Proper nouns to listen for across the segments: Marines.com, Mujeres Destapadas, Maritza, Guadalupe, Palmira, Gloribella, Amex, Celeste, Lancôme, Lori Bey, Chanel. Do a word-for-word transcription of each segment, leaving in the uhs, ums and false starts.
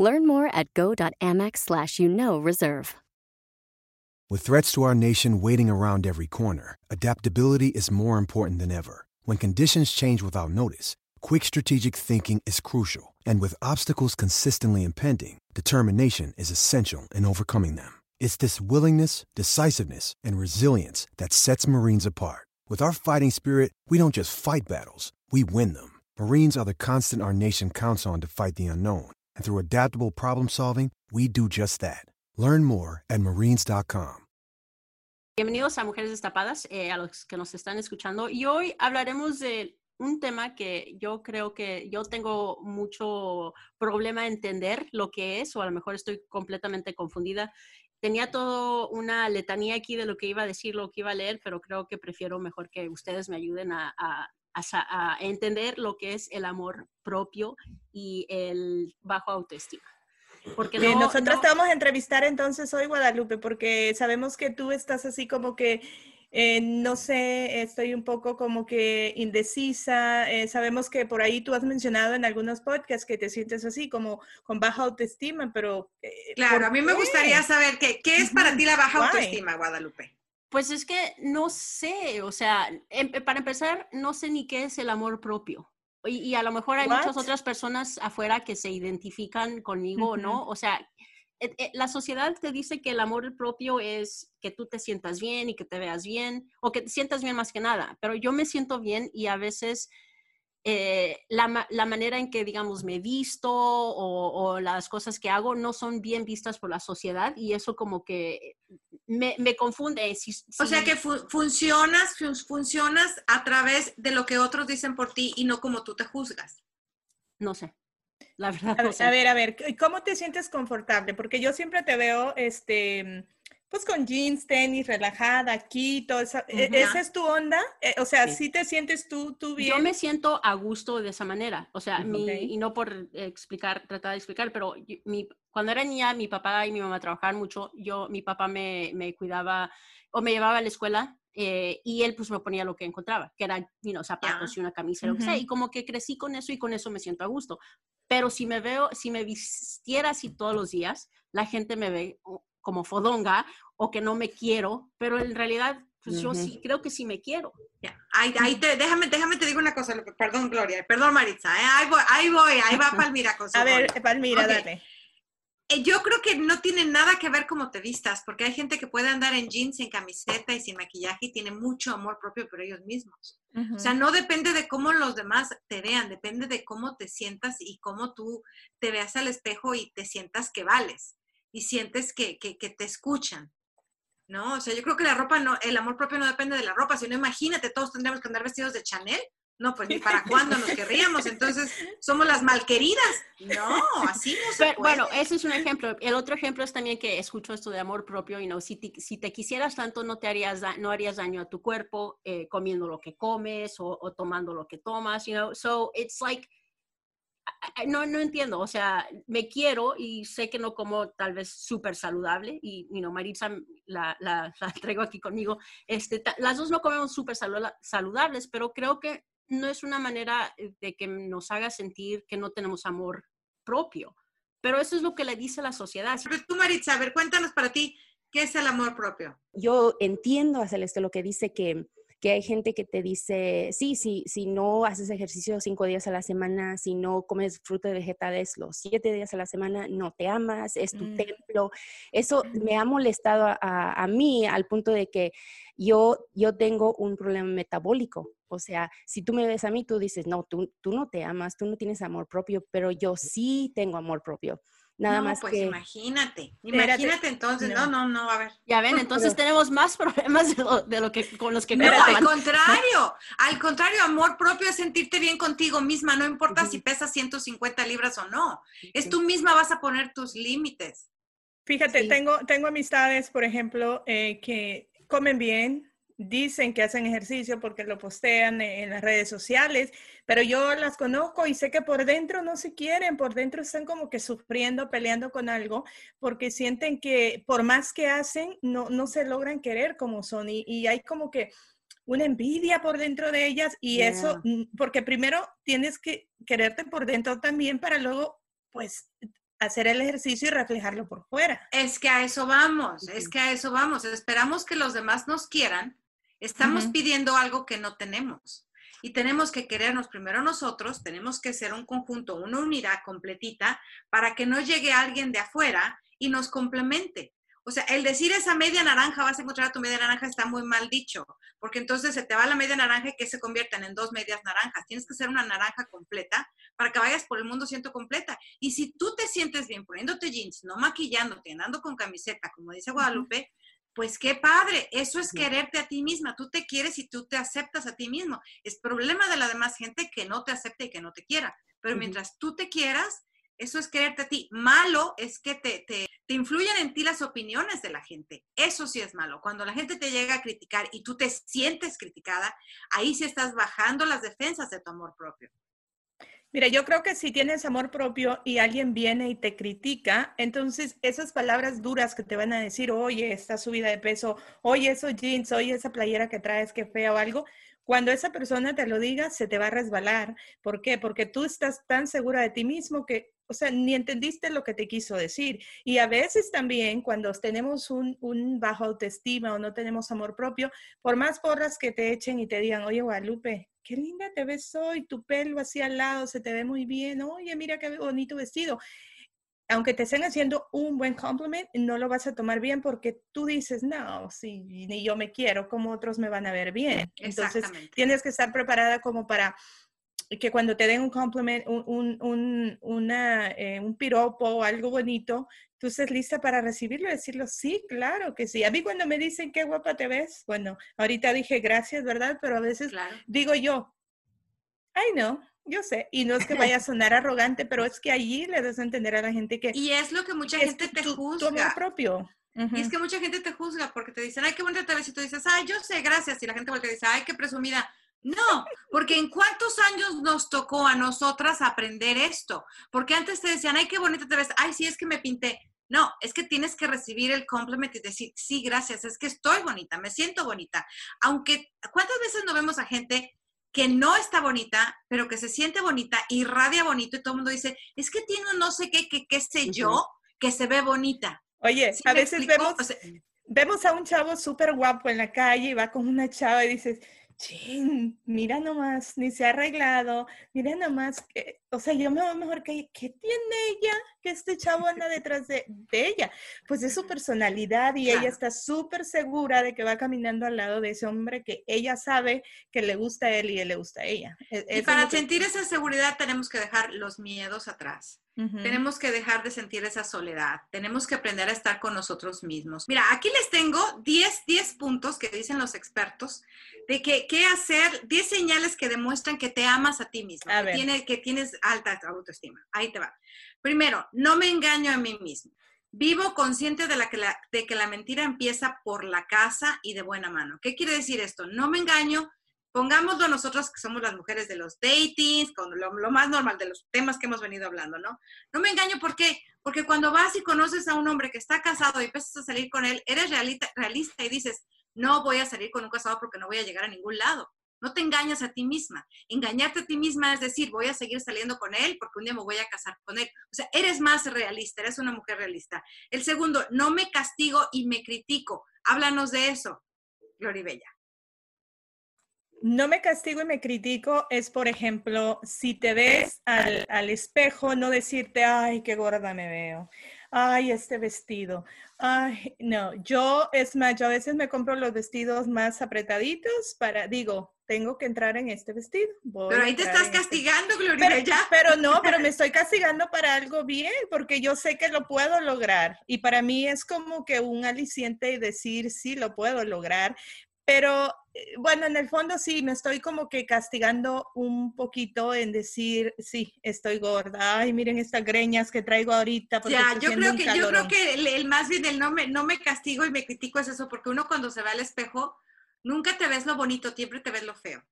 Learn more at go dot amex slash you know reserve. With threats to our nation waiting around every corner, adaptability is more important than ever. When conditions change without notice, quick strategic thinking is crucial. And with obstacles consistently impending, determination is essential in overcoming them. It's this willingness, decisiveness, and resilience that sets Marines apart. With our fighting spirit, we don't just fight battles, we win them. Marines are the constant our nation counts on to fight the unknown. And through adaptable problem solving, we do just that. Learn more at Marines dot com. Bienvenidos a Mujeres Destapadas, eh, a los que nos están escuchando. Y hoy hablaremos de un tema que yo creo que yo tengo mucho problema entender lo que es, o a lo mejor estoy completamente confundida. Tenía toda una letanía aquí de lo que iba a decir, lo que iba a leer, pero creo que prefiero mejor que ustedes me ayuden a, a, a, a entender lo que es el amor propio y el bajo autoestima. Porque no, nosotros no... te vamos a entrevistar entonces hoy, Guadalupe, porque sabemos que tú estás así como que, eh, no sé, estoy un poco como que indecisa. Eh, sabemos que por ahí tú has mencionado en algunos podcasts que te sientes así como con baja autoestima, pero... Eh, claro, a mí me gustaría saber que, qué es para ti la baja autoestima, Guadalupe. Pues es que no sé, o sea, em, para empezar, no sé ni qué es el amor propio. Y, y a lo mejor hay ¿Qué? muchas otras personas afuera que se identifican conmigo, uh-huh. ¿no? O sea, eh, eh, la sociedad te dice que el amor propio es que tú te sientas bien y que te veas bien, o que te sientas bien más que nada. Pero yo me siento bien y a veces eh, la, la manera en que, digamos, me visto o, o las cosas que hago no son bien vistas por la sociedad y eso como que me, me confunde. Si, si o sea, que fu- funcionas, fun- funcionas a través de lo que otros dicen por ti y no como tú te juzgas. No sé, la verdad no sé. A ver, a ver, ¿cómo te sientes confortable? Porque yo siempre te veo, este, pues con jeans, tenis, relajada, aquí, todo eso. Uh-huh. ¿Esa es tu onda? O sea, ¿sí, ¿sí te sientes tú, tú bien? Yo me siento a gusto de esa manera. O sea, uh-huh. mi, okay. y no por explicar, tratar de explicar, pero mi... Cuando era niña, mi papá y mi mamá trabajaban mucho. Yo, mi papá me, me cuidaba o me llevaba a la escuela eh, y él pues me ponía lo que encontraba, que eran you know, zapatos yeah. y una camisa, uh-huh. lo que sea. Y como que crecí con eso y con eso me siento a gusto. Pero si me veo, si me vistiera así todos los días, la gente me ve como fodonga o que no me quiero. Pero en realidad, pues uh-huh. yo sí creo que sí me quiero. Yeah. Ahí, ahí te, déjame, déjame te digo una cosa. Perdón, Gloria. Perdón, Maritza. ¿eh? Ahí voy, ahí voy, ahí va Palmira con su A ver, bola. Palmira, okay. dale. Yo creo que no tiene nada que ver cómo te vistas, porque hay gente que puede andar en jeans, en camiseta y sin maquillaje y tiene mucho amor propio por ellos mismos. Uh-huh. O sea, no depende de cómo los demás te vean, depende de cómo te sientas y cómo tú te veas al espejo y te sientas que vales y sientes que, que, que te escuchan, ¿no? O sea, yo creo que la ropa no, el amor propio no depende de la ropa, sino imagínate, todos tendríamos que andar vestidos de Chanel. No, pues ni para cuándo nos querríamos, entonces somos las malqueridas. No, así no se Pero, puede. Bueno, ese es un ejemplo. El otro ejemplo es también que escucho esto de amor propio y no, si te, si te quisieras tanto no te harías da- no harías daño a tu cuerpo eh, comiendo lo que comes o, o tomando lo que tomas, you know. So it's like I, I, no no entiendo, o sea, me quiero y sé que no como tal vez súper saludable y you know, Maritza la, la la traigo aquí conmigo. Este ta, las dos no comemos súper salud- saludables, pero creo que no es una manera de que nos haga sentir que no tenemos amor propio. Pero eso es lo que le dice la sociedad. Pero tú, Maritza, a ver, cuéntanos para ti, ¿qué es el amor propio? Yo entiendo a Celeste lo que dice, que, que hay gente que te dice, sí, sí, si no haces ejercicio cinco días a la semana, si no comes fruta y vegetales los siete días a la semana, no te amas, es tu mm. templo. Eso me ha molestado a, a, a mí al punto de que yo, yo tengo un problema metabólico. O sea, si tú me ves a mí, tú dices, no, tú, tú no te amas, tú no tienes amor propio, pero yo sí tengo amor propio. Nada no, más pues que... imagínate, imagínate Espérate. entonces, no. no, no, no, a ver. Ya ven, entonces pero... tenemos más problemas de lo, de lo que con los que... No, no al contrario, al contrario, amor propio es sentirte bien contigo misma, no importa uh-huh. si pesas ciento cincuenta libras o no, uh-huh. es tú misma vas a poner tus límites. Fíjate, sí. tengo, tengo amistades, por ejemplo, eh, que comen bien, dicen que hacen ejercicio porque lo postean en, en las redes sociales, pero yo las conozco y sé que por dentro no se quieren, por dentro están como que sufriendo, peleando con algo, porque sienten que por más que hacen, no, no se logran querer como son, y, y hay como que una envidia por dentro de ellas, y yeah. eso, porque primero tienes que quererte por dentro también para luego, pues, hacer el ejercicio y reflejarlo por fuera. Es que a eso vamos, uh-huh. es que a eso vamos. Esperamos que los demás nos quieran. Estamos uh-huh. pidiendo algo que no tenemos. Y tenemos que querernos primero nosotros, tenemos que ser un conjunto, una unidad completita, para que no llegue alguien de afuera y nos complemente. O sea, el decir esa media naranja, vas a encontrar a tu media naranja, está muy mal dicho, porque entonces se te va la media naranja y que se conviertan en dos medias naranjas. Tienes que ser una naranja completa para que vayas por el mundo siendo completa. Y si tú te sientes bien poniéndote jeans, no maquillándote, andando con camiseta, como dice Guadalupe, pues qué padre. Eso es quererte a ti misma. Tú te quieres y tú te aceptas a ti mismo. Es problema de la demás gente que no te acepte y que no te quiera. Pero mientras tú te quieras, eso es quererte a ti. Malo es que te, te, te influyen en ti las opiniones de la gente. Eso sí es malo. Cuando la gente te llega a criticar y tú te sientes criticada, ahí sí estás bajando las defensas de tu amor propio. Mira, yo creo que si tienes amor propio y alguien viene y te critica, entonces esas palabras duras que te van a decir, oye, esta subida de peso, oye, esos jeans, oye, esa playera que traes, qué fea o algo, cuando esa persona te lo diga, se te va a resbalar. ¿Por qué? Porque tú estás tan segura de ti mismo que, o sea, ni entendiste lo que te quiso decir. Y a veces también cuando tenemos un, un bajo autoestima o no tenemos amor propio, por más porras que te echen y te digan, oye, Guadalupe, qué linda te ves hoy, tu pelo así al lado, se te ve muy bien, oye, mira qué bonito vestido. Aunque te estén haciendo un buen compliment, no lo vas a tomar bien porque tú dices, no, si ni yo me quiero, como otros me van a ver bien. Entonces, tienes que estar preparada como para que cuando te den un compliment, un, un, un, una, eh, un piropo o algo bonito, tú estés lista para recibirlo y decirlo, sí, claro que sí. A mí cuando me dicen, qué guapa te ves, bueno, ahorita dije gracias, ¿verdad? Pero a veces claro. digo yo, I know, yo sé. Y no es que vaya a sonar arrogante, pero es que allí le das a entender a la gente que... Y es lo que mucha gente es que te tu, juzga. Tu amor propio. Uh-huh. Y es que mucha gente te juzga porque te dicen, ay, qué bonita te ves. Y tú dices, ay, yo sé, gracias. Y la gente vuelve y dice, ay, qué presumida. No, porque ¿en cuántos años nos tocó a nosotras aprender esto? Porque antes te decían, ay, qué bonita te ves, ay, sí, es que me pinté. No, es que tienes que recibir el compliment y decir, sí, gracias, es que estoy bonita, me siento bonita. Aunque, ¿cuántas veces no vemos a gente que no está bonita, pero que se siente bonita, irradia bonito, y todo el mundo dice, es que tiene un no sé qué, que qué sé yo, que se ve bonita? Oye, ¿sí a veces vemos, o sea, vemos a un chavo súper guapo en la calle y va con una chava y dices... Chin, mira nomás, ni se ha arreglado, mira nomás, que, o sea, yo me voy mejor que, ¿qué tiene ella? Que este chavo anda detrás de, de ella. Pues es su personalidad y claro. ella está súper segura de que va caminando al lado de ese hombre que ella sabe que le gusta a él y él le gusta a ella. Es, y para es que... sentir esa seguridad tenemos que dejar los miedos atrás. Uh-huh. Tenemos que dejar de sentir esa soledad. Tenemos que aprender a estar con nosotros mismos. Mira, aquí les tengo diez, diez puntos que dicen los expertos de que, qué hacer, diez señales que demuestran que te amas a ti mismo, a que, tiene, que tienes alta autoestima. Ahí te va. Primero, no me engaño a mí mismo. Vivo consciente de, la que la, de que la mentira empieza por la casa y de buena mano. ¿Qué quiere decir esto? No me engaño. Pongámoslo nosotros que somos las mujeres de los datings, con lo, lo más normal de los temas que hemos venido hablando, ¿no? No me engaño, ¿por qué? Porque cuando vas y conoces a un hombre que está casado y empiezas a salir con él, eres realita, realista y dices, no voy a salir con un casado porque no voy a llegar a ningún lado. No te engañas a ti misma. Engañarte a ti misma es decir, voy a seguir saliendo con él porque un día me voy a casar con él. O sea, eres más realista, eres una mujer realista. El segundo, no me castigo y me critico. Háblanos de eso, Gloribella. No me castigo y me critico es, por ejemplo, si te ves al, al espejo, no decirte, ay, qué gorda me veo, ay, este vestido, ay, no, yo, es más, yo a veces me compro los vestidos más apretaditos para, digo, tengo que entrar en este vestido. Voy pero ahí te estás castigando, este. Gloria, pero, ya. Pero no, pero me estoy castigando para algo bien, porque yo sé que lo puedo lograr, y para mí es como que un aliciente y decir, sí, lo puedo lograr. Pero bueno, en el fondo sí, me estoy como que castigando un poquito en decir, sí, estoy gorda. Ay, miren estas greñas que traigo ahorita. Ya, yo creo, que, yo creo que el, el más bien el no me, no me castigo y me critico es eso, porque uno cuando se ve al espejo, nunca te ves lo bonito, siempre te ves lo feo.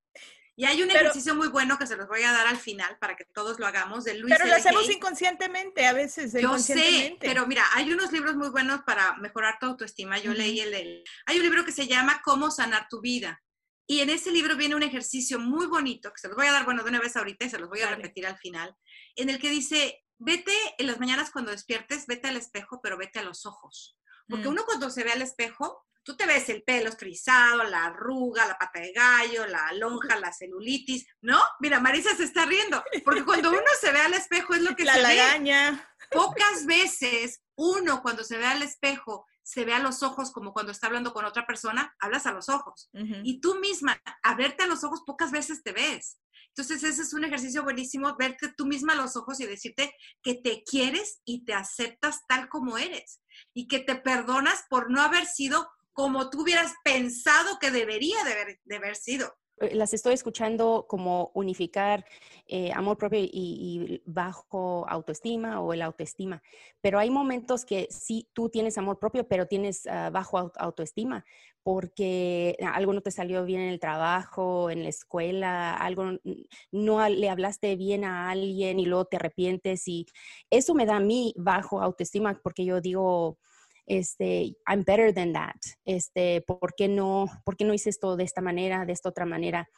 Y hay un pero, ejercicio muy bueno que se los voy a dar al final para que todos lo hagamos. De Luis pero lo hacemos inconscientemente a veces. Yo sé, pero mira, hay unos libros muy buenos para mejorar tu autoestima. Yo mm-hmm. leí el de... Hay un libro que se llama Cómo sanar tu vida. Y en ese libro viene un ejercicio muy bonito que se los voy a dar, bueno, de una vez ahorita y se los voy a vale. repetir al final. En el que dice, vete en las mañanas cuando despiertes, vete al espejo, pero vete a los ojos. Porque mm. uno cuando se ve al espejo... Tú te ves el pelo frizado, la arruga, la pata de gallo, la lonja, la celulitis, ¿no? Mira, Maritza se está riendo, porque cuando uno se ve al espejo es lo que la se lagaña. Ve. Pocas veces uno cuando se ve al espejo se ve a los ojos, como cuando está hablando con otra persona, hablas a los ojos. Uh-huh. Y tú misma, a verte a los ojos, pocas veces te ves. Entonces ese es un ejercicio buenísimo, verte tú misma a los ojos y decirte que te quieres y te aceptas tal como eres. Y que te perdonas por no haber sido como tú hubieras pensado que debería de haber, de haber sido. Las estoy escuchando como unificar eh, amor propio y, y bajo autoestima o el autoestima. Pero hay momentos que sí, tú tienes amor propio, pero tienes uh, bajo auto- autoestima porque algo no te salió bien en el trabajo, en la escuela, algo no le hablaste bien a alguien y luego te arrepientes. Y eso me da a mí bajo autoestima porque yo digo... Este, I'm better than that. Este, ¿por qué no, por qué no hice esto de esta manera, de esta otra manera?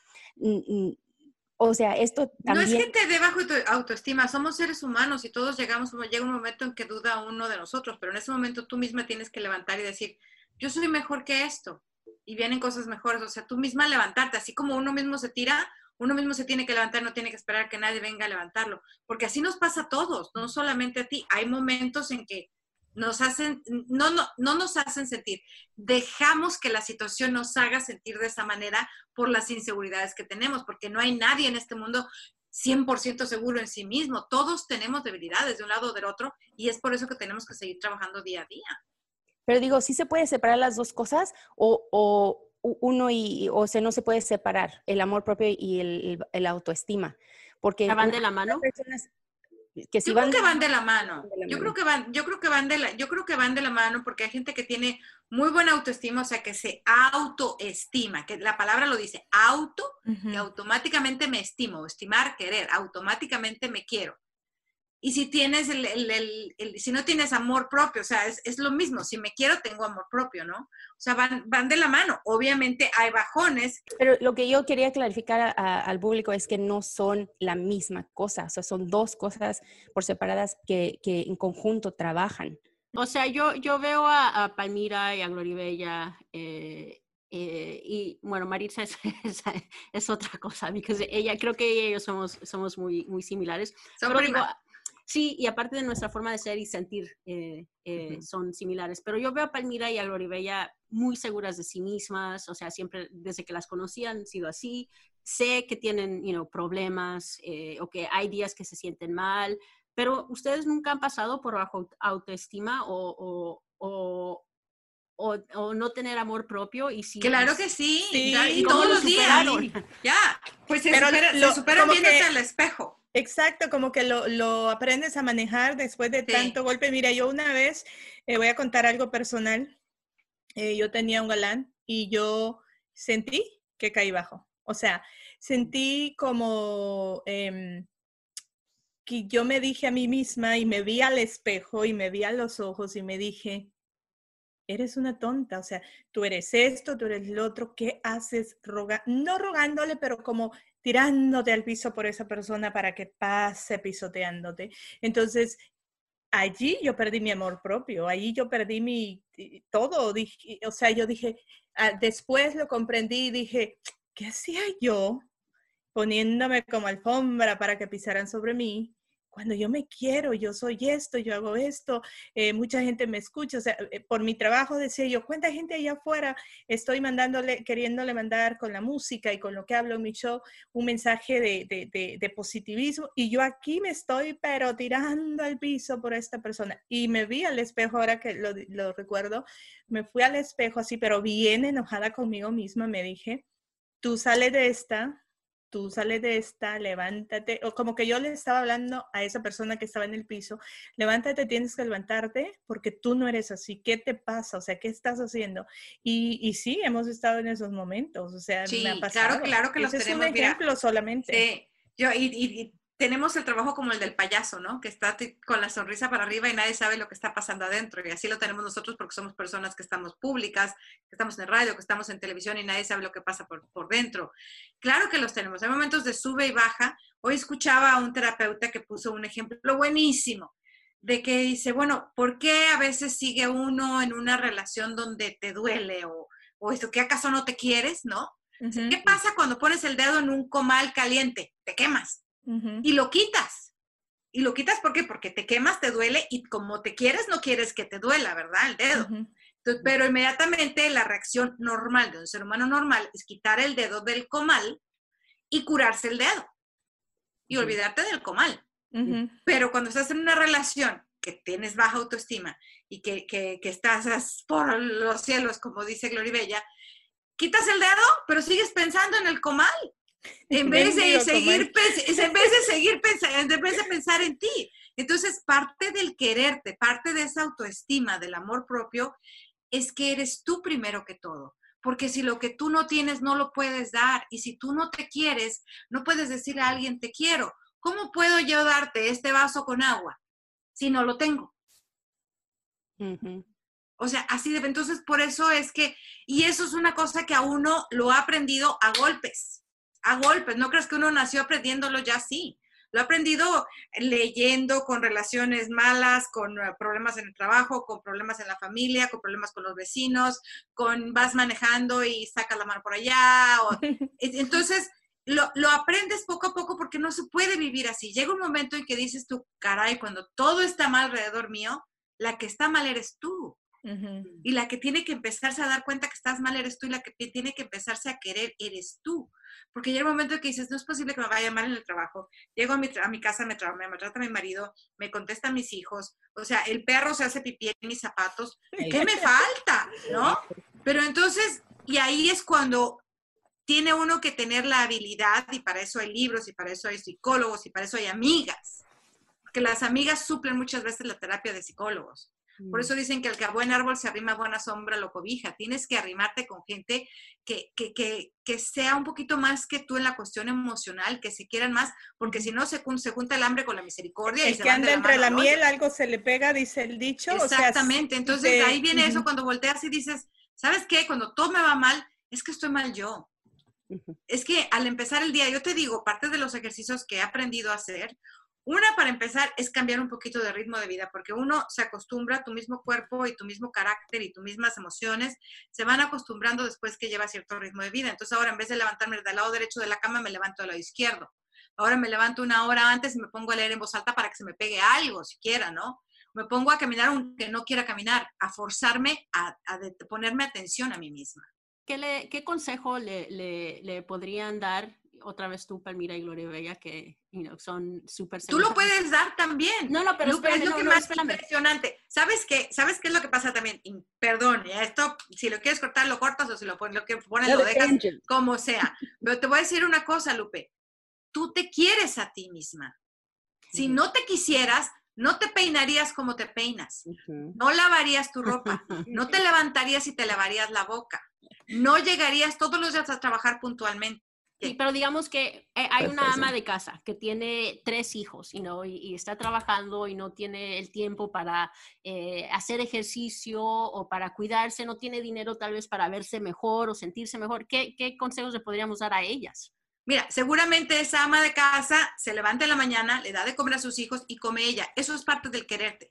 O sea, esto también... No es gente de bajo autoestima, somos seres humanos y todos llegamos, llega un momento en que duda uno de nosotros, pero en ese momento tú misma tienes que levantar y decir, yo soy mejor que esto, y vienen cosas mejores. O sea, tú misma levantarte, así como uno mismo se tira, uno mismo se tiene que levantar, no tiene que esperar que nadie venga a levantarlo, porque así nos pasa a todos, no solamente a ti. Hay momentos en que Nos hacen, no, no, no nos hacen sentir. Dejamos que la situación nos haga sentir de esa manera por las inseguridades que tenemos, porque no hay nadie en este mundo cien por ciento seguro en sí mismo. Todos tenemos debilidades de un lado o del otro y es por eso que tenemos que seguir trabajando día a día. Pero digo, ¿sí se puede separar las dos cosas o, o uno y, o sea, no se puede separar el amor propio y el, el autoestima? Porque ¿van de la mano? Personas, Que si yo van, creo que van de la mano. De la yo mano. creo que van, yo creo que van de la, yo creo que van de la mano porque hay gente que tiene muy buena autoestima, o sea que se autoestima, que la palabra lo dice, auto, uh-huh. y automáticamente me estimo, estimar, querer, automáticamente me quiero. Y si tienes el, el, el, el si no tienes amor propio, o sea, es, es lo mismo, si me quiero tengo amor propio, ¿no? O sea, van, van de la mano. Obviamente hay bajones. Pero lo que yo quería clarificar a, a, al público es que no son la misma cosa, o sea, son dos cosas por separadas que, que en conjunto trabajan. O sea, yo, yo veo a, a Palmira y a Gloribella eh, eh, y, bueno, Maritza es, es, es otra cosa, porque ella, creo que ella y yo somos, somos muy, muy similares. Son primas. Sí, y aparte de nuestra forma de ser y sentir eh, eh, uh-huh. son similares. Pero yo veo a Palmira y a Gloribella muy seguras de sí mismas. O sea, siempre desde que las conocí han sido así. Sé que tienen you know, problemas eh, o que hay días que se sienten mal. Pero ustedes nunca han pasado por bajo autoestima o... o, o O, o no tener amor propio y sí. Claro que sí, sí. Y todos lo los superaron? días. Ya, yeah. Pues se superan supera viéndote al espejo. Exacto, como que lo, lo aprendes a manejar después de sí. tanto golpe. Mira, yo una vez, eh, voy a contar algo personal. Eh, yo tenía un galán y yo sentí que caí bajo. O sea, sentí como... Eh, que yo me dije a mí misma y me vi al espejo y me vi a los ojos y me dije... Eres una tonta, o sea, tú eres esto, tú eres lo otro, ¿qué haces? Roga- no rogándole, pero como tirándote al piso por esa persona para que pase pisoteándote. Entonces, allí yo perdí mi amor propio, allí yo perdí mi todo. Dije, o sea, yo dije, ah, después lo comprendí y dije, ¿qué hacía yo poniéndome como alfombra para que pisaran sobre mí? cuando yo me quiero, yo soy esto, yo hago esto, eh, mucha gente me escucha, o sea, eh, por mi trabajo decía yo, ¿cuánta gente allá afuera estoy mandándole, queriéndole mandar con la música y con lo que hablo en mi show, un mensaje de, de, de, de positivismo? Y yo aquí me estoy, pero tirando al piso por esta persona. Y me vi al espejo, ahora que lo, lo recuerdo, me fui al espejo así, pero bien enojada conmigo misma, me dije, tú sales de esta, tú sales de esta, levántate, o como que yo le estaba hablando a esa persona que estaba en el piso, levántate, tienes que levantarte porque tú no eres así, ¿qué te pasa? O sea, ¿qué estás haciendo? Y, y sí, hemos estado en esos momentos, o sea, sí, me ha pasado. Claro, claro que los tenemos. Ese es un ejemplo, mira, solamente. Sí, yo, y, y, y tenemos el trabajo como el del payaso, ¿no? Que está con la sonrisa para arriba y nadie sabe lo que está pasando adentro, y así lo tenemos nosotros porque somos personas que estamos públicas, que estamos en radio, que estamos en televisión y nadie sabe lo que pasa por, por dentro. Claro que los tenemos. Hay momentos de sube y baja. Hoy escuchaba a un terapeuta que puso un ejemplo buenísimo de que dice, bueno, ¿por qué a veces sigue uno en una relación donde te duele o, o esto, que acaso no te quieres, ¿no? Uh-huh. ¿Qué pasa cuando pones el dedo en un comal caliente? Te quemas. Uh-huh. Y lo quitas. ¿Y lo quitas por qué? Porque te quemas, te duele y como te quieres, no quieres que te duela, ¿verdad? El dedo. Uh-huh. Entonces, pero inmediatamente la reacción normal de un ser humano normal es quitar el dedo del comal y curarse el dedo. Y uh-huh. olvidarte del comal. Uh-huh. Pero cuando estás en una relación que tienes baja autoestima y que, que, que estás por los cielos, como dice Gloribella, quitas el dedo, pero sigues pensando en el comal. En vez, de seguir, en vez de seguir pensando, en vez de pensar en ti. Entonces, parte del quererte, parte de esa autoestima, del amor propio, es que eres tú primero que todo. Porque si lo que tú no tienes no lo puedes dar, y si tú no te quieres, no puedes decir a alguien te quiero. ¿Cómo puedo yo darte este vaso con agua si no lo tengo? Uh-huh. O sea, así de, entonces por eso es que, y eso es una cosa que a uno lo ha aprendido a golpes. A golpes, no crees que uno nació aprendiéndolo ya así. Lo ha aprendido leyendo, con relaciones malas, con problemas en el trabajo, con problemas en la familia, con problemas con los vecinos, con vas manejando y sacas la mano por allá. O, entonces, lo, lo aprendes poco a poco porque no se puede vivir así. Llega un momento en que dices tú, caray, cuando todo está mal alrededor mío, la que está mal eres tú. Uh-huh. Y la que tiene que empezarse a dar cuenta que estás mal eres tú, y la que tiene que empezarse a querer eres tú. Porque llega el momento que dices, no es posible que me vaya mal en el trabajo. Llego a mi, a mi casa, me, tra- me maltrata mi marido, me contesta a mis hijos. O sea, el perro se hace pipí en mis zapatos. ¿Qué me falta? ¿No? Pero entonces, y ahí es cuando tiene uno que tener la habilidad, y para eso hay libros, y para eso hay psicólogos, y para eso hay amigas. Porque las amigas suplen muchas veces la terapia de psicólogos. Por eso dicen que al que a buen árbol se arrima, buena sombra lo cobija. Tienes que arrimarte con gente que, que, que, que sea un poquito más que tú en la cuestión emocional, que se quieran más, porque si no se, se junta el hambre con la misericordia. El y se que anda entre la, la miel, algo se le pega, dice el dicho. Exactamente. O sea, entonces de, ahí viene uh-huh. eso cuando volteas y dices, ¿sabes qué? Cuando todo me va mal, es que estoy mal yo. Uh-huh. Es que al empezar el día, yo te digo, parte de los ejercicios que he aprendido a hacer. Una, para empezar, es cambiar un poquito de ritmo de vida, porque uno se acostumbra, tu mismo cuerpo y tu mismo carácter y tus mismas emociones se van acostumbrando después que lleva cierto ritmo de vida. Entonces ahora en vez de levantarme del lado derecho de la cama, me levanto del lado izquierdo. Ahora me levanto una hora antes y me pongo a leer en voz alta para que se me pegue algo, siquiera, ¿no? Me pongo a caminar aunque no quiera caminar, a forzarme a, a de, ponerme atención a mí misma. ¿Qué, le, qué consejo le, le, le podrían dar? Otra vez tú, Palmira y Gloribella, que you know, son súper... Tú lo puedes dar también. No, no, pero espérame, es lo no, que no, más impresionante. ¿Sabes qué? ¿Sabes qué es lo que pasa también? Y, perdón, esto, si lo quieres cortar, lo cortas, o si lo pones, lo que pones, lo dejas, como sea. Pero te voy a decir una cosa, Lupe. Tú te quieres a ti misma. Si no te quisieras, no te peinarías como te peinas. Uh-huh. No lavarías tu ropa. No te levantarías y te lavarías la boca. No llegarías todos los días a trabajar puntualmente. Sí, pero digamos que hay una ama de casa que tiene tres hijos you know, y, y está trabajando y no tiene el tiempo para eh, hacer ejercicio o para cuidarse, no tiene dinero tal vez para verse mejor o sentirse mejor. ¿Qué, qué consejos le podríamos dar a ellas? Mira, seguramente esa ama de casa se levanta en la mañana, le da de comer a sus hijos y come ella. Eso es parte del quererte.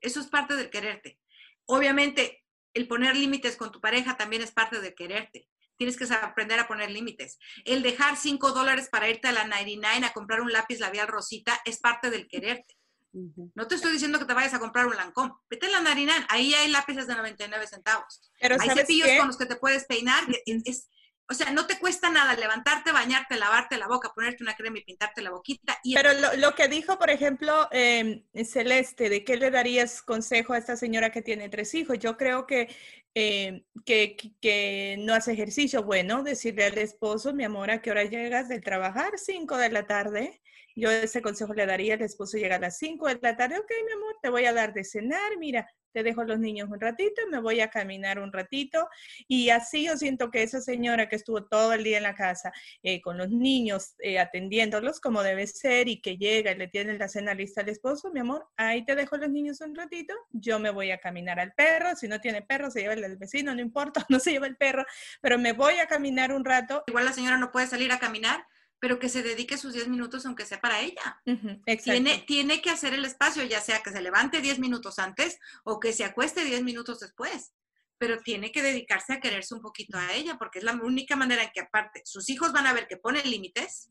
Eso es parte del quererte. Obviamente, el poner límites con tu pareja también es parte del quererte. Tienes que aprender a poner límites. El dejar cinco dólares para irte a la noventa y nueve a comprar un lápiz labial rosita es parte del quererte. Uh-huh. No te estoy diciendo que te vayas a comprar un Lancôme. Vete a la noventa y nueve. Ahí hay lápices de noventa y nueve centavos. Pero hay cepillos ¿qué? con los que te puedes peinar. Uh-huh. es, o sea, no te cuesta nada levantarte, bañarte, lavarte la boca, ponerte una crema y pintarte la boquita. Y... Pero lo, lo que dijo, por ejemplo, eh, Celeste, ¿de qué le darías consejo a esta señora que tiene tres hijos? Yo creo que... Eh, que, que no hace ejercicio, bueno, decirle al esposo, mi amor, ¿a qué hora llegas del trabajar? cinco de la tarde. Yo ese consejo le daría, el esposo llega a las cinco de la tarde, ok, mi amor, te voy a dar de cenar, mira, te dejo los niños un ratito, me voy a caminar un ratito. Y así yo siento que esa señora que estuvo todo el día en la casa eh, con los niños, eh, atendiéndolos como debe ser, y que llega y le tiene la cena lista al esposo, mi amor, ahí te dejo los niños un ratito, yo me voy a caminar al perro, si no tiene perro, se lleva el vecino, no importa, no se lleva el perro, pero me voy a caminar un rato. Igual la señora no puede salir a caminar, pero que se dedique sus diez minutos aunque sea para ella. Uh-huh, tiene, tiene que hacer el espacio, ya sea que se levante diez minutos antes o que se acueste diez minutos después, pero tiene que dedicarse a quererse un poquito a ella, porque es la única manera en que aparte sus hijos van a ver que ponen límites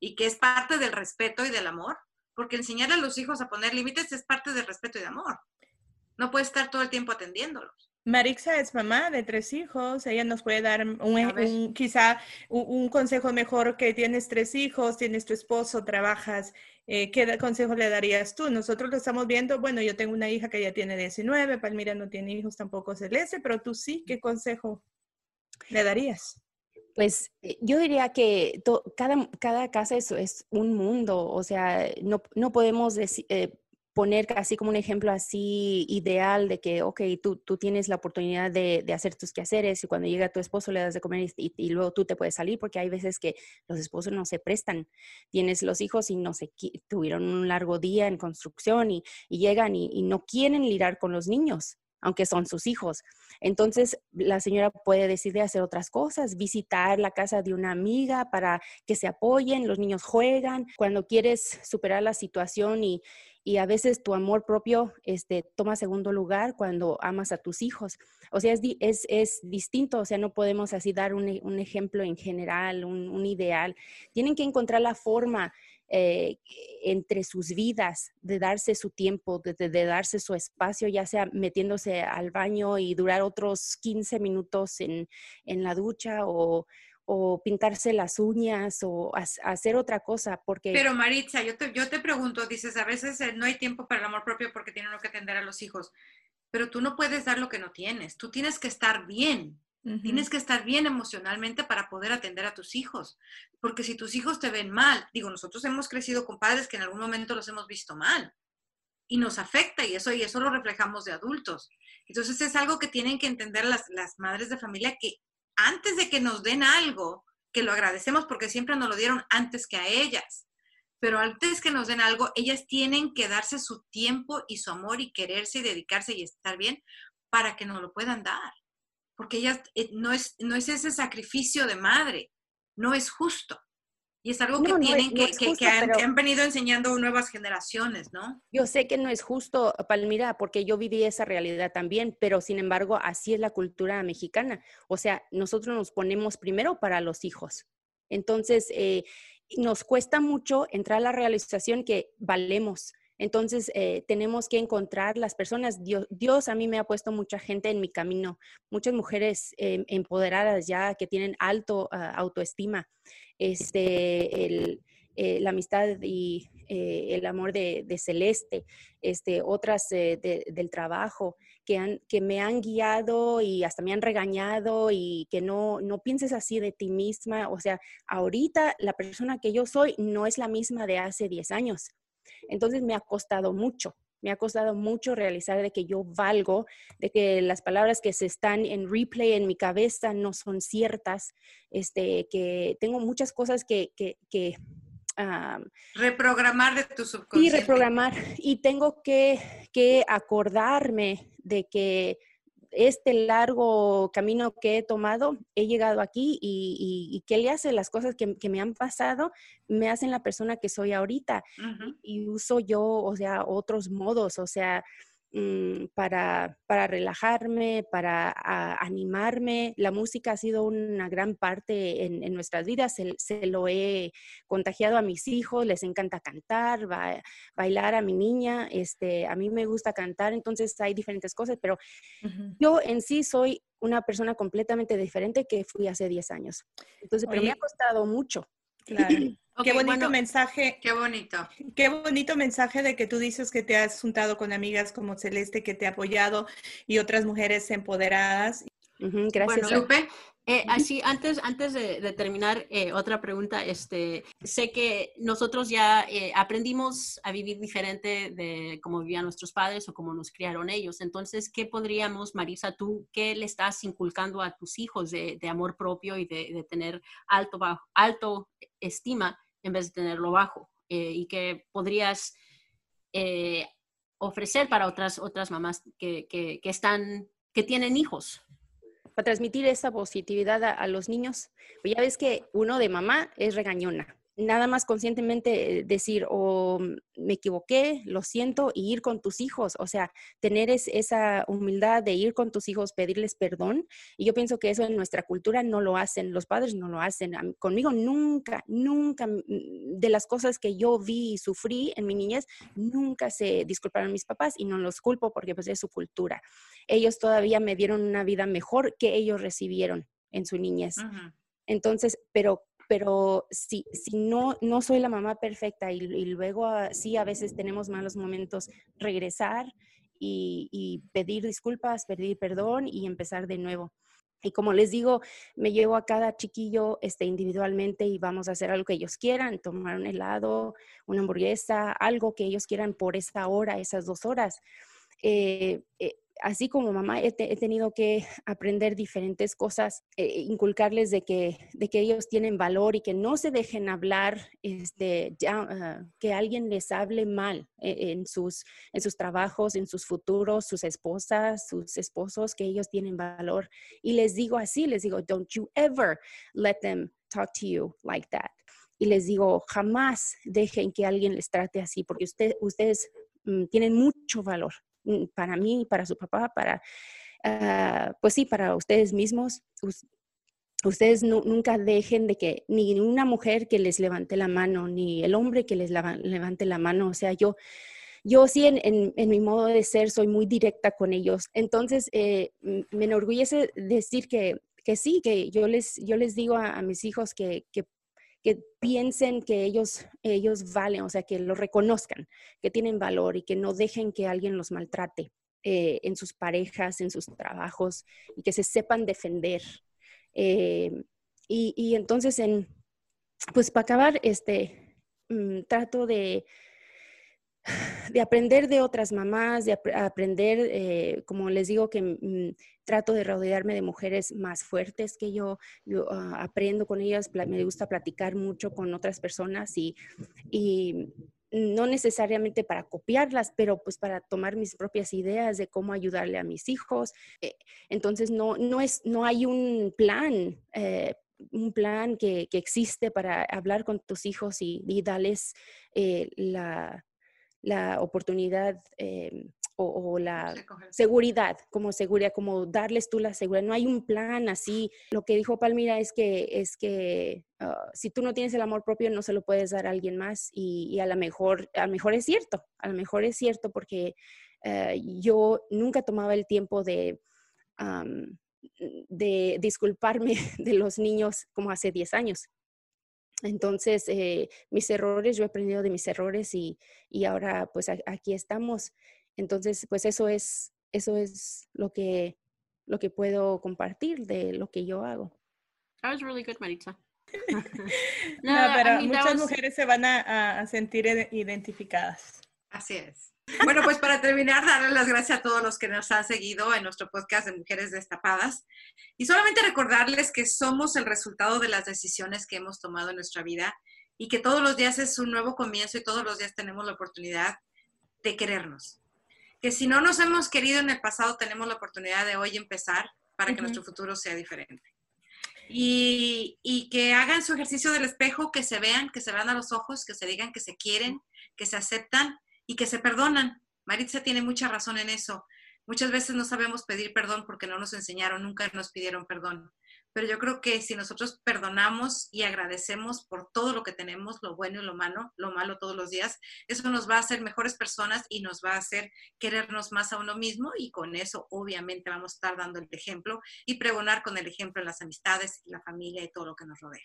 y que es parte del respeto y del amor, porque enseñarle a los hijos a poner límites es parte del respeto y de amor. No puede estar todo el tiempo atendiéndolos. Maritza es mamá de tres hijos, ella nos puede dar un, un, quizá un, un consejo mejor. Que tienes tres hijos, tienes tu esposo, trabajas, eh, ¿qué consejo le darías tú? Nosotros lo estamos viendo, bueno, yo tengo una hija que ya tiene diecinueve, Palmira no tiene hijos tampoco, Celeste, pero tú sí, ¿qué consejo le darías? Pues yo diría que to, cada, cada casa es, es un mundo, o sea, no, no podemos decir... Eh, poner así como un ejemplo así ideal de que, ok, tú, tú tienes la oportunidad de, de hacer tus quehaceres y cuando llega tu esposo le das de comer y, y luego tú te puedes salir, porque hay veces que los esposos no se prestan. Tienes los hijos y no se, tuvieron un largo día en construcción y, y llegan y, y no quieren lidiar con los niños, aunque son sus hijos. Entonces, la señora puede decidir hacer otras cosas, visitar la casa de una amiga para que se apoyen, los niños juegan. Cuando quieres superar la situación y Y a veces tu amor propio este, toma segundo lugar cuando amas a tus hijos. O sea, es, es, es distinto. O sea, no podemos así dar un, un ejemplo en general, un, un ideal. Tienen que encontrar la forma eh, entre sus vidas de darse su tiempo, de, de, de darse su espacio, ya sea metiéndose al baño y durar otros quince minutos en, en la ducha o... o pintarse las uñas o hacer otra cosa, porque... Pero Maritza, yo te, yo te pregunto, dices, a veces no hay tiempo para el amor propio porque tiene uno que atender a los hijos, pero tú no puedes dar lo que no tienes, tú tienes que estar bien, uh-huh. Tienes que estar bien emocionalmente para poder atender a tus hijos, porque si tus hijos te ven mal, digo, nosotros hemos crecido con padres que en algún momento los hemos visto mal, y nos afecta, y eso, y eso lo reflejamos de adultos. Entonces es algo que tienen que entender las, las madres de familia, que antes de que nos den algo, que lo agradecemos porque siempre nos lo dieron antes que a ellas, pero antes que nos den algo, ellas tienen que darse su tiempo y su amor y quererse y dedicarse y estar bien para que nos lo puedan dar. Porque ellas no es, no es ese sacrificio de madre, no es justo. Y es algo que no, tienen no es, que, no es justo, que, que, han, que han venido enseñando nuevas generaciones, ¿no? Yo sé que no es justo, Palmira, porque yo viví esa realidad también, pero sin embargo, así es la cultura mexicana. O sea, nosotros nos ponemos primero para los hijos. Entonces, eh, nos cuesta mucho entrar a la realización que valemos. Entonces, eh, tenemos que encontrar las personas. Dios, Dios a mí me ha puesto mucha gente en mi camino, muchas mujeres eh, empoderadas ya que tienen alto uh, autoestima. Este, el, eh, la amistad y eh, el amor de, de Celeste, este, otras eh, de, del trabajo que, han, que me han guiado y hasta me han regañado y que no, no pienses así de ti misma. O sea, ahorita la persona que yo soy no es la misma de hace diez años. Entonces me ha costado mucho, me ha costado mucho realizar de que yo valgo, de que las palabras que se están en replay en mi cabeza no son ciertas, este, que tengo muchas cosas que... que, que um, reprogramar de tu subconsciente. Y reprogramar, y tengo que, que acordarme de que este largo camino que he tomado, he llegado aquí y, y, y qué le hace las cosas que, que me han pasado, me hacen la persona que soy ahorita. Uh-huh. Y uso yo, o sea, otros modos, o sea, mmm, para, para relajarme, para a, animarme. La música ha sido una gran parte en, en nuestras vidas. Se, se lo he contagiado a mis hijos, les encanta cantar, ba, bailar a mi niña. Este, a mí me gusta cantar, entonces hay diferentes cosas, pero uh-huh. yo en sí soy una persona completamente diferente que fui hace diez años. Entonces, Oye. pero me ha costado mucho. Claro. Okay, qué bonito bueno, mensaje. Qué bonito. Qué bonito mensaje de que tú dices que te has juntado con amigas como Celeste, que te ha apoyado, y otras mujeres empoderadas. Uh-huh, gracias. Bueno, Lupe, eh, uh-huh. así antes, antes de, de terminar, eh, otra pregunta. Este, sé que nosotros ya eh, aprendimos a vivir diferente de cómo vivían nuestros padres o cómo nos criaron ellos. Entonces, ¿qué podríamos, Maritza, tú, qué le estás inculcando a tus hijos de, de amor propio y de, de tener alto, bajo, alto estima en vez de tenerlo bajo? Eh, y que podrías eh, ofrecer para otras, otras mamás que, que, que, están, que tienen hijos. Para transmitir esa positividad a, a los niños. Ya ves que uno de mamá es regañona. Nada más conscientemente decir, oh, me equivoqué, lo siento, y ir con tus hijos. O sea, tener es, esa humildad de ir con tus hijos, pedirles perdón. Y yo pienso que eso en nuestra cultura no lo hacen, los padres no lo hacen. Conmigo nunca, nunca, de las cosas que yo vi y sufrí en mi niñez, nunca se disculparon mis papás, y no los culpo porque pues es su cultura. Ellos todavía me dieron una vida mejor que ellos recibieron en su niñez. Uh-huh. Entonces, pero... Pero si, si no, no soy la mamá perfecta y, y luego uh, sí a veces tenemos malos momentos, regresar y, y pedir disculpas, pedir perdón y empezar de nuevo. Y como les digo, me llevo a cada chiquillo este, individualmente, y vamos a hacer algo que ellos quieran, tomar un helado, una hamburguesa, algo que ellos quieran por esa hora, esas dos horas. Eh, eh, Así como mamá, he, te, he tenido que aprender diferentes cosas, eh, inculcarles de que, de que ellos tienen valor y que no se dejen hablar, este, ya, uh, que alguien les hable mal eh, en, sus, en sus trabajos, en sus futuros, sus esposas, sus esposos, que ellos tienen valor. Y les digo así, les digo, don't you ever let them talk to you like that. Y les digo, jamás dejen que alguien les trate así, porque usted, ustedes mm, tienen mucho valor. Para mí, para su papá, para, uh, pues sí, para ustedes mismos. Ustedes no, nunca dejen de que ni una mujer que les levante la mano, ni el hombre que les la, levante la mano. O sea, yo, yo sí en, en, en mi modo de ser soy muy directa con ellos. Entonces, eh, me enorgullece decir que, que sí, que yo les, yo les digo a, a mis hijos que, que que piensen que ellos, ellos valen, o sea, que lo reconozcan, que tienen valor y que no dejen que alguien los maltrate eh, en sus parejas, en sus trabajos, y que se sepan defender. Eh, y, y entonces, en, pues para acabar, este, um, trato de, de aprender de otras mamás, de ap- aprender, eh, como les digo, que mm, trato de rodearme de mujeres más fuertes que yo, yo uh, aprendo con ellas, pl- me gusta platicar mucho con otras personas y, y no necesariamente para copiarlas, pero pues para tomar mis propias ideas de cómo ayudarle a mis hijos. Eh, entonces no, no, es, no hay un plan eh, un plan que, que existe para hablar con tus hijos y, y darles eh, la... la oportunidad eh, o, o la seguridad, como seguridad, como darles tú la seguridad. No hay un plan así. Lo que dijo Palmira es que, es que uh, si tú no tienes el amor propio, no se lo puedes dar a alguien más. Y, y a lo mejor, a lo mejor es cierto, a lo mejor es cierto porque uh, yo nunca tomaba el tiempo de... Um, de disculparme de los niños como hace diez años. Entonces, eh, mis errores, yo he aprendido de mis errores y, y ahora pues a, aquí estamos. Entonces, pues eso es, eso es lo que, lo que puedo compartir de lo que yo hago. That was really good, Maritza. no, no, pero I mean, muchas was... mujeres se van a, a sentir identificadas. Así es. Bueno, pues para terminar, darles las gracias a todos los que nos han seguido en nuestro podcast de Mujeres Destapadas, y solamente recordarles que somos el resultado de las decisiones que hemos tomado en nuestra vida, y que todos los días es un nuevo comienzo y todos los días tenemos la oportunidad de querernos. Que si no nos hemos querido en el pasado, tenemos la oportunidad de hoy empezar para que uh-huh. nuestro futuro sea diferente. Y, y que hagan su ejercicio del espejo, que se vean, que se vean a los ojos, que se digan que se quieren, que se aceptan, y que se perdonan, Maritza tiene mucha razón en eso. Muchas veces no sabemos pedir perdón porque no nos enseñaron, nunca nos pidieron perdón. Pero yo creo que si nosotros perdonamos y agradecemos por todo lo que tenemos, lo bueno y lo malo, lo malo todos los días, eso nos va a hacer mejores personas y nos va a hacer querernos más a uno mismo, y con eso obviamente vamos a estar dando el ejemplo y pregonar con el ejemplo en las amistades, la familia y todo lo que nos rodea.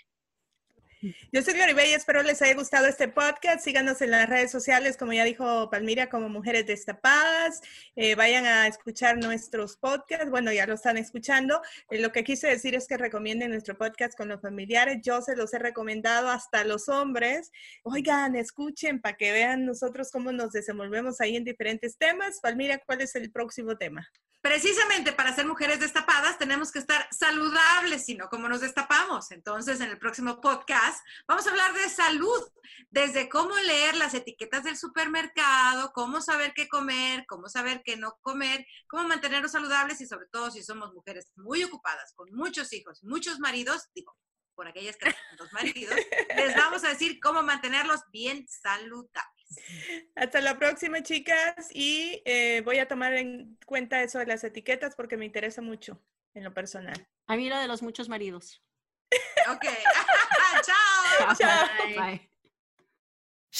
Yo soy Lori Bey, espero les haya gustado este podcast. Síganos en las redes sociales, como ya dijo Palmira, como Mujeres Destapadas. Eh, vayan a escuchar nuestros podcasts. Bueno, ya lo están escuchando. Eh, lo que quise decir es que recomienden nuestro podcast con los familiares. Yo se los he recomendado hasta a los hombres. Oigan, escuchen para que vean nosotros cómo nos desenvolvemos ahí en diferentes temas. Palmira, ¿cuál es el próximo tema? Precisamente para ser mujeres destapadas tenemos que estar saludables, sino como nos destapamos. Entonces, en el próximo podcast vamos a hablar de salud, desde cómo leer las etiquetas del supermercado, cómo saber qué comer, cómo saber qué no comer, cómo mantenernos saludables y sobre todo si somos mujeres muy ocupadas, con muchos hijos, muchos maridos, digo, por aquellas que tienen dos maridos, les vamos a decir cómo mantenerlos bien saludables. Hasta la próxima, chicas, y eh, voy a tomar en cuenta eso de las etiquetas porque me interesa mucho en lo personal. A mí lo de los muchos maridos. Ok. Chao. Chao. Bye. Bye.